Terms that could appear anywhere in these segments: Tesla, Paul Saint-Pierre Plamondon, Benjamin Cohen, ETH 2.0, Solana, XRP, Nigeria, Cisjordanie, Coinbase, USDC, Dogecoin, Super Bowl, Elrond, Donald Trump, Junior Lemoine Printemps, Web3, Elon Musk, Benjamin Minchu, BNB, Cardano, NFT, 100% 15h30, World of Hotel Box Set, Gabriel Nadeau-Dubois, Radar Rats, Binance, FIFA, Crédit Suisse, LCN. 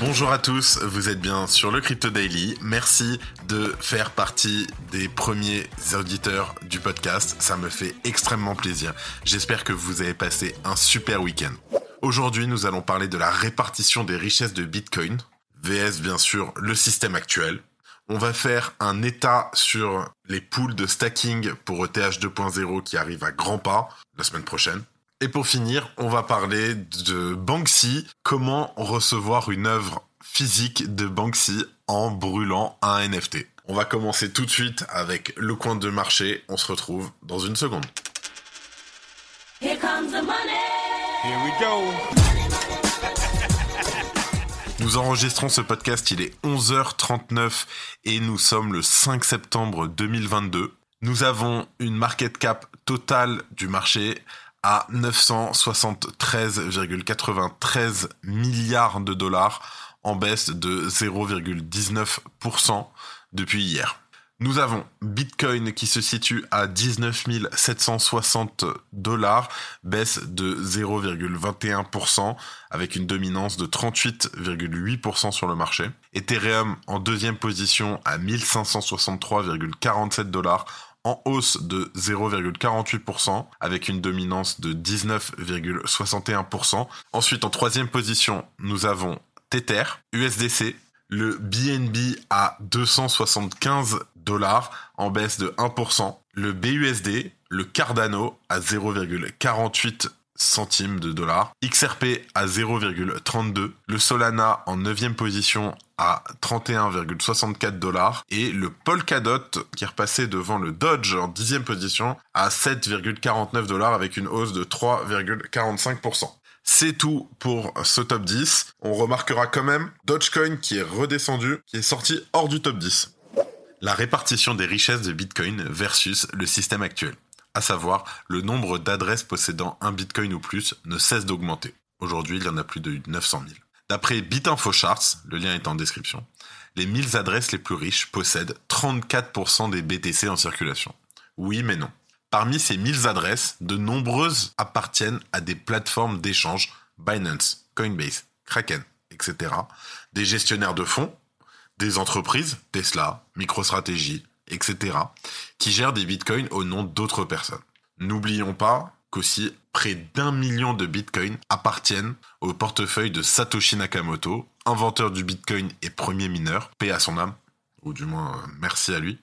Bonjour à tous, vous êtes bien sur le Crypto Daily. Merci de faire partie des premiers auditeurs du podcast. Ça me fait extrêmement plaisir. J'espère que vous avez passé un super week-end. Aujourd'hui, nous allons parler de la répartition des richesses de Bitcoin, VS bien sûr le système actuel. On va faire un état sur les pools de stacking pour ETH 2.0 qui arrivent à grands pas la semaine prochaine. Et pour finir, on va parler de Banksy. Comment recevoir une œuvre physique de Banksy en brûlant un NFT? On va commencer tout de suite avec le coin de marché. On se retrouve dans une seconde. Here comes the money. Here we go. Nous enregistrons ce podcast, il est 11h39 et nous sommes le 5 septembre 2022. Nous avons une market cap totale du marché à 973,93 milliards de dollars, en baisse de 0,19% depuis hier. Nous avons Bitcoin qui se situe à 19 760 dollars, baisse de 0,21% avec une dominance de 38,8% sur le marché. Ethereum en deuxième position à 1563,47 dollars, en hausse de 0,48% avec une dominance de 19,61%. Ensuite, en troisième position, nous avons Tether, USDC. Le BNB à 275 dollars en baisse de 1%. Le BUSD, le Cardano à 0,48 centimes de dollars. XRP à 0,32. Le Solana en 9e position à 31,64 dollars. Et le Polkadot qui est repassé devant le Doge en 10e position à 7,49 dollars avec une hausse de 3,45%. C'est tout pour ce top 10. On remarquera quand même Dogecoin qui est redescendu, qui est sorti hors du top 10. La répartition des richesses de Bitcoin versus le système actuel, à savoir le nombre d'adresses possédant un Bitcoin ou plus ne cesse d'augmenter. Aujourd'hui, il y en a plus de 900 000. D'après BitInfoCharts, le lien est en description, les 1000 adresses les plus riches possèdent 34% des BTC en circulation. Oui, mais non. Parmi ces 1000 adresses, de nombreuses appartiennent à des plateformes d'échange, Binance, Coinbase, Kraken, etc. Des gestionnaires de fonds, des entreprises, Tesla, MicroStrategy, etc. qui gèrent des bitcoins au nom d'autres personnes. N'oublions pas qu'aussi près d'1 million de bitcoins appartiennent au portefeuille de Satoshi Nakamoto, inventeur du bitcoin et premier mineur, paix à son âme, ou du moins merci à lui.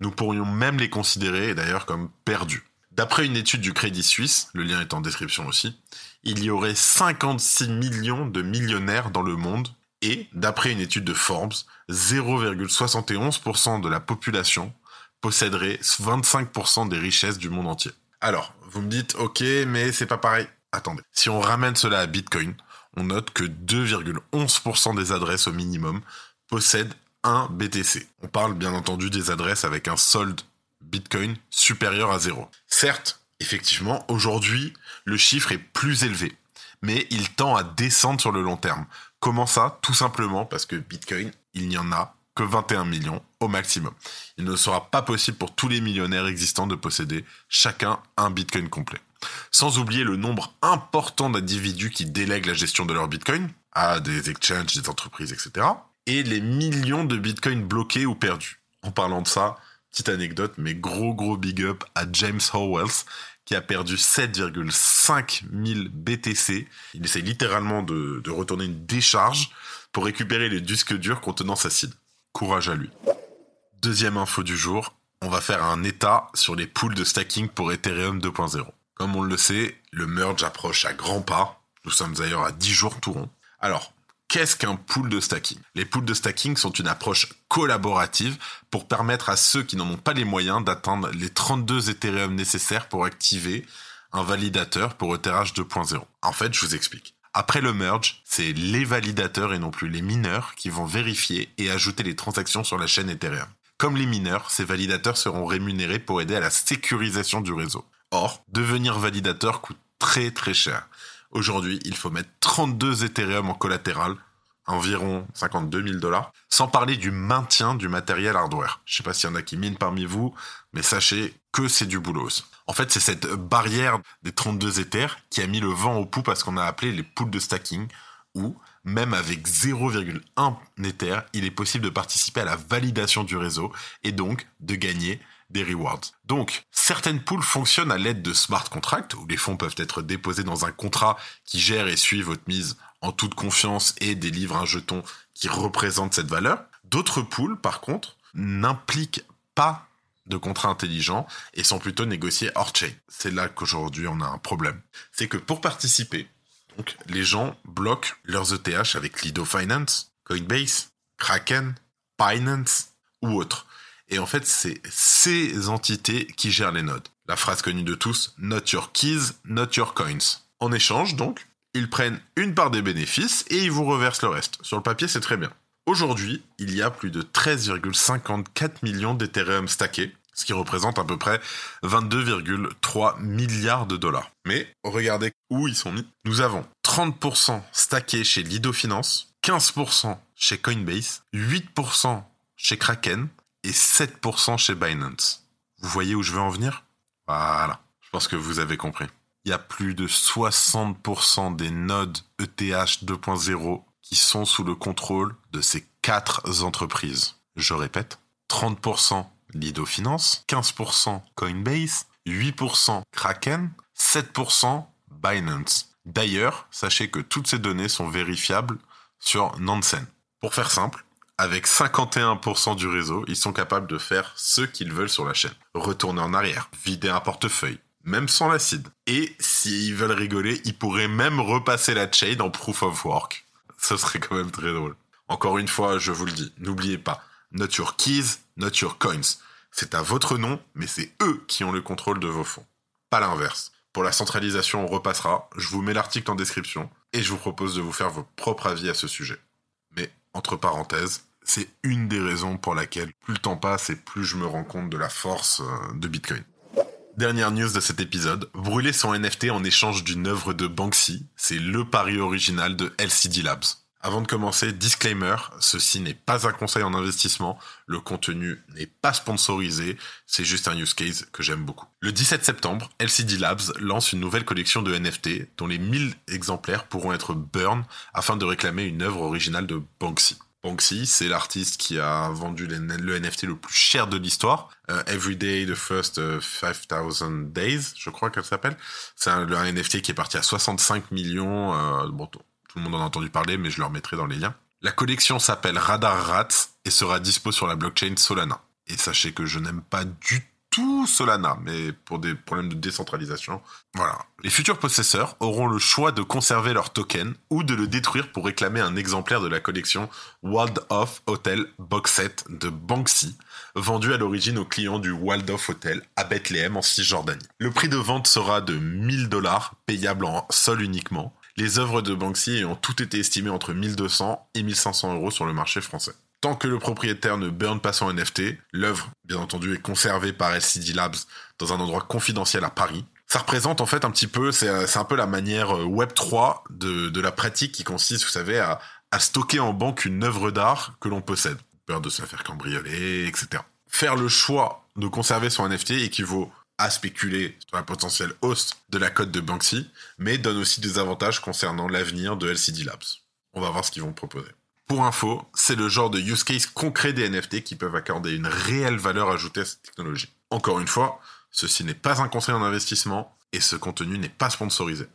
Nous pourrions même les considérer d'ailleurs comme perdus. D'après une étude du Crédit Suisse, le lien est en description aussi, il y aurait 56 millions de millionnaires dans le monde et, d'après une étude de Forbes, 0,71% de la population posséderait 25% des richesses du monde entier. Alors, vous me dites, ok, mais c'est pas pareil. Attendez, si on ramène cela à Bitcoin, on note que 2,11% des adresses au minimum possèdent un BTC. On parle bien entendu des adresses avec un solde Bitcoin supérieur à 0. Certes, effectivement, aujourd'hui, le chiffre est plus élevé, mais il tend à descendre sur le long terme. Comment ça? Tout simplement parce que Bitcoin, il n'y en a que 21 millions au maximum. Il ne sera pas possible pour tous les millionnaires existants de posséder chacun un Bitcoin complet. Sans oublier le nombre important d'individus qui délèguent la gestion de leur Bitcoin à des exchanges, des entreprises, etc., et les millions de bitcoins bloqués ou perdus. En parlant de ça, petite anecdote, mais gros big up à James Howells, qui a perdu 7,5 000 BTC. Il essaie littéralement de retourner une décharge pour récupérer les disques durs contenant sa seed. Courage à lui. Deuxième info du jour, on va faire un état sur les pools de stacking pour Ethereum 2.0. Comme on le sait, le merge approche à grands pas. Nous sommes d'ailleurs à 10 jours tout rond. Alors, qu'est-ce qu'un pool de stacking? Les pools de stacking sont une approche collaborative pour permettre à ceux qui n'en ont pas les moyens d'atteindre les 32 Ethereum nécessaires pour activer un validateur pour ETH 2.0. En fait, je vous explique. Après le merge, c'est les validateurs et non plus les mineurs qui vont vérifier et ajouter les transactions sur la chaîne Ethereum. Comme les mineurs, ces validateurs seront rémunérés pour aider à la sécurisation du réseau. Or, devenir validateur coûte très très cher. Aujourd'hui, il faut mettre 32 Ethereum en collatéral, environ $52 000, sans parler du maintien du matériel hardware. Je ne sais pas s'il y en a qui minent parmi vous, mais sachez que c'est du boulot. En fait, c'est cette barrière des 32 Ethers qui a mis le vent au pouls à ce qu'on a appelé les pools de stacking, où, même avec 0,1 Ether, il est possible de participer à la validation du réseau et donc de gagner des rewards. Donc, certaines pools fonctionnent à l'aide de smart contracts, où les fonds peuvent être déposés dans un contrat qui gère et suit votre mise en toute confiance et délivre un jeton qui représente cette valeur. D'autres pools, par contre, n'impliquent pas de contrats intelligents et sont plutôt négociés hors-chain. C'est là qu'aujourd'hui, on a un problème. C'est que pour participer, donc, les gens bloquent leurs ETH avec Lido Finance, Coinbase, Kraken, Binance ou autres. Et en fait, c'est ces entités qui gèrent les nodes. La phrase connue de tous, « Not your keys, not your coins ». En échange, donc, ils prennent une part des bénéfices et ils vous reversent le reste. Sur le papier, c'est très bien. Aujourd'hui, il y a plus de 13,54 millions d'Ethereum stackés, ce qui représente à peu près 22,3 milliards $. Mais regardez où ils sont mis. Nous avons 30% stackés chez Lido Finance, 15% chez Coinbase, 8% chez Kraken, et 7% chez Binance. Vous voyez où je veux en venir ? Voilà, je pense que vous avez compris. Il y a plus de 60% des nodes ETH 2.0 qui sont sous le contrôle de ces 4 entreprises. Je répète, 30% Lido Finance, 15% Coinbase, 8% Kraken, 7% Binance. D'ailleurs, sachez que toutes ces données sont vérifiables sur Nansen. Pour faire simple, avec 51% du réseau, ils sont capables de faire ce qu'ils veulent sur la chaîne. Retourner en arrière, vider un portefeuille, même sans la seed. Et s'ils veulent rigoler, ils pourraient même repasser la chain en proof of work. Ce serait quand même très drôle. Encore une fois, je vous le dis, n'oubliez pas, not your keys, not your coins. C'est à votre nom, mais c'est eux qui ont le contrôle de vos fonds. Pas l'inverse. Pour la centralisation, on repassera. Je vous mets l'article en description et je vous propose de vous faire vos propres avis à ce sujet. Mais entre parenthèses, c'est une des raisons pour laquelle plus le temps passe et plus je me rends compte de la force de Bitcoin. Dernière news de cet épisode, brûler son NFT en échange d'une œuvre de Banksy, c'est le pari original de LCD Labs. Avant de commencer, disclaimer, ceci n'est pas un conseil en investissement, le contenu n'est pas sponsorisé, c'est juste un use case que j'aime beaucoup. Le 17 septembre, LCD Labs lance une nouvelle collection de NFT dont les 1000 exemplaires pourront être burn afin de réclamer une œuvre originale de Banksy. Banksy, c'est l'artiste qui a vendu le NFT le plus cher de l'histoire. Everyday the First 5000 Days, je crois qu'elle s'appelle. C'est un NFT qui est parti à 65 millions. Bon, tout le monde en a entendu parler, mais je le remettrai dans les liens. La collection s'appelle Radar Rats et sera dispo sur la blockchain Solana. Et sachez que je n'aime pas du tout Solana, mais pour des problèmes de décentralisation. Voilà. Les futurs possesseurs auront le choix de conserver leur token ou de le détruire pour réclamer un exemplaire de la collection World of Hotel Box Set de Banksy, vendue à l'origine aux clients du World of Hotel à Bethléem en Cisjordanie. Le prix de vente sera de $1 000, payable en sol uniquement. Les œuvres de Banksy ont toutes été estimées entre 1200 et 1500 € sur le marché français. Tant que le propriétaire ne burn pas son NFT, l'œuvre, bien entendu, est conservée par LCD Labs dans un endroit confidentiel à Paris. Ça représente en fait un petit peu, c'est un peu la manière Web3 de la pratique qui consiste, vous savez, à stocker en banque une œuvre d'art que l'on possède. Peur de se la faire cambrioler, etc. Faire le choix de conserver son NFT équivaut à spéculer sur la potentielle hausse de la cote de Banksy, mais donne aussi des avantages concernant l'avenir de LCD Labs. On va voir ce qu'ils vont proposer. Pour info, c'est le genre de use case concret des NFT qui peuvent accorder une réelle valeur ajoutée à cette technologie. Encore une fois, ceci n'est pas un conseil en investissement et ce contenu n'est pas sponsorisé.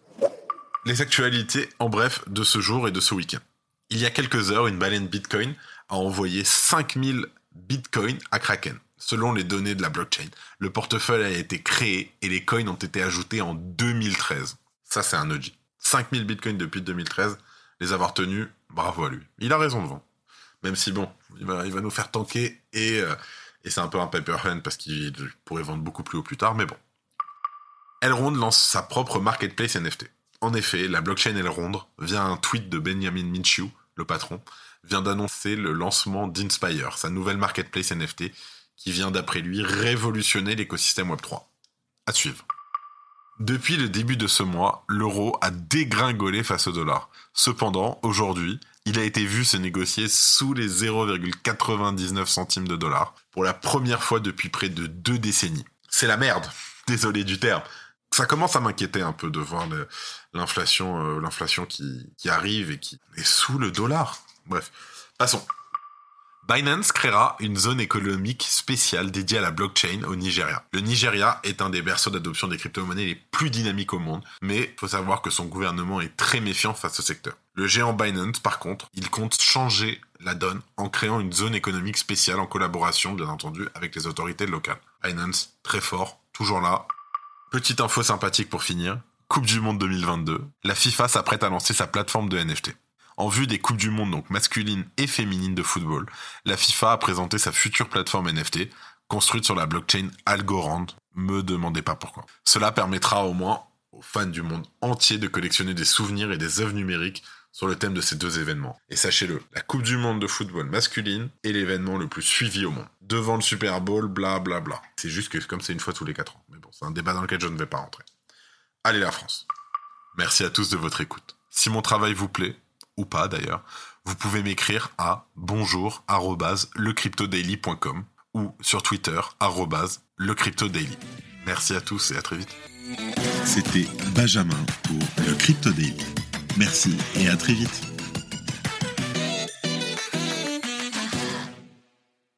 Les actualités, en bref, de ce jour et de ce week-end. Il y a quelques heures, une baleine Bitcoin a envoyé 5000 Bitcoin à Kraken. Selon les données de la blockchain, le portefeuille a été créé et les coins ont été ajoutés en 2013. Ça, c'est un OG. 5000 Bitcoin depuis 2013, les avoir tenus, bravo à lui. Il a raison devant. Même si, bon, il va nous faire tanker et c'est un peu un paper hunt parce qu'il pourrait vendre beaucoup plus haut plus tard, mais bon. Elrond lance sa propre marketplace NFT. En effet, la blockchain Elrond, via un tweet de Benjamin Minchu, le patron, vient d'annoncer le lancement d'Inspire, sa nouvelle marketplace NFT qui vient d'après lui révolutionner l'écosystème Web3. À suivre. Depuis le début de ce mois, l'euro a dégringolé face au dollar. Cependant, aujourd'hui, il a été vu se négocier sous les 0,99 centimes de dollar pour la première fois depuis près de 2 décennies. C'est la merde, désolé du terme. Ça commence à m'inquiéter un peu de voir l'inflation qui arrive et qui est sous le dollar. Bref, passons. Binance créera une zone économique spéciale dédiée à la blockchain au Nigeria. Le Nigeria est un des berceaux d'adoption des crypto-monnaies les plus dynamiques au monde, mais il faut savoir que son gouvernement est très méfiant face au secteur. Le géant Binance, par contre, il compte changer la donne en créant une zone économique spéciale en collaboration, bien entendu, avec les autorités locales. Binance, très fort, toujours là. Petite info sympathique pour finir, Coupe du Monde 2022, la FIFA s'apprête à lancer sa plateforme de NFT. En vue des Coupes du Monde, donc masculines et féminines de football, la FIFA a présenté sa future plateforme NFT, construite sur la blockchain Algorand. Me demandez pas pourquoi. Cela permettra au moins aux fans du monde entier de collectionner des souvenirs et des œuvres numériques sur le thème de ces deux événements. Et sachez-le, la Coupe du Monde de football masculine est l'événement le plus suivi au monde. Devant le Super Bowl, blablabla. Bla bla. C'est juste que comme c'est une fois tous les 4 ans. Mais bon, c'est un débat dans lequel je ne vais pas rentrer. Allez la France. Merci à tous de votre écoute. Si mon travail vous plaît, ou pas d'ailleurs, vous pouvez m'écrire à bonjour@lecryptodaily.com ou sur Twitter @lecryptodaily. Merci à tous et à très vite. C'était Benjamin pour le Crypto Daily. Merci et à très vite.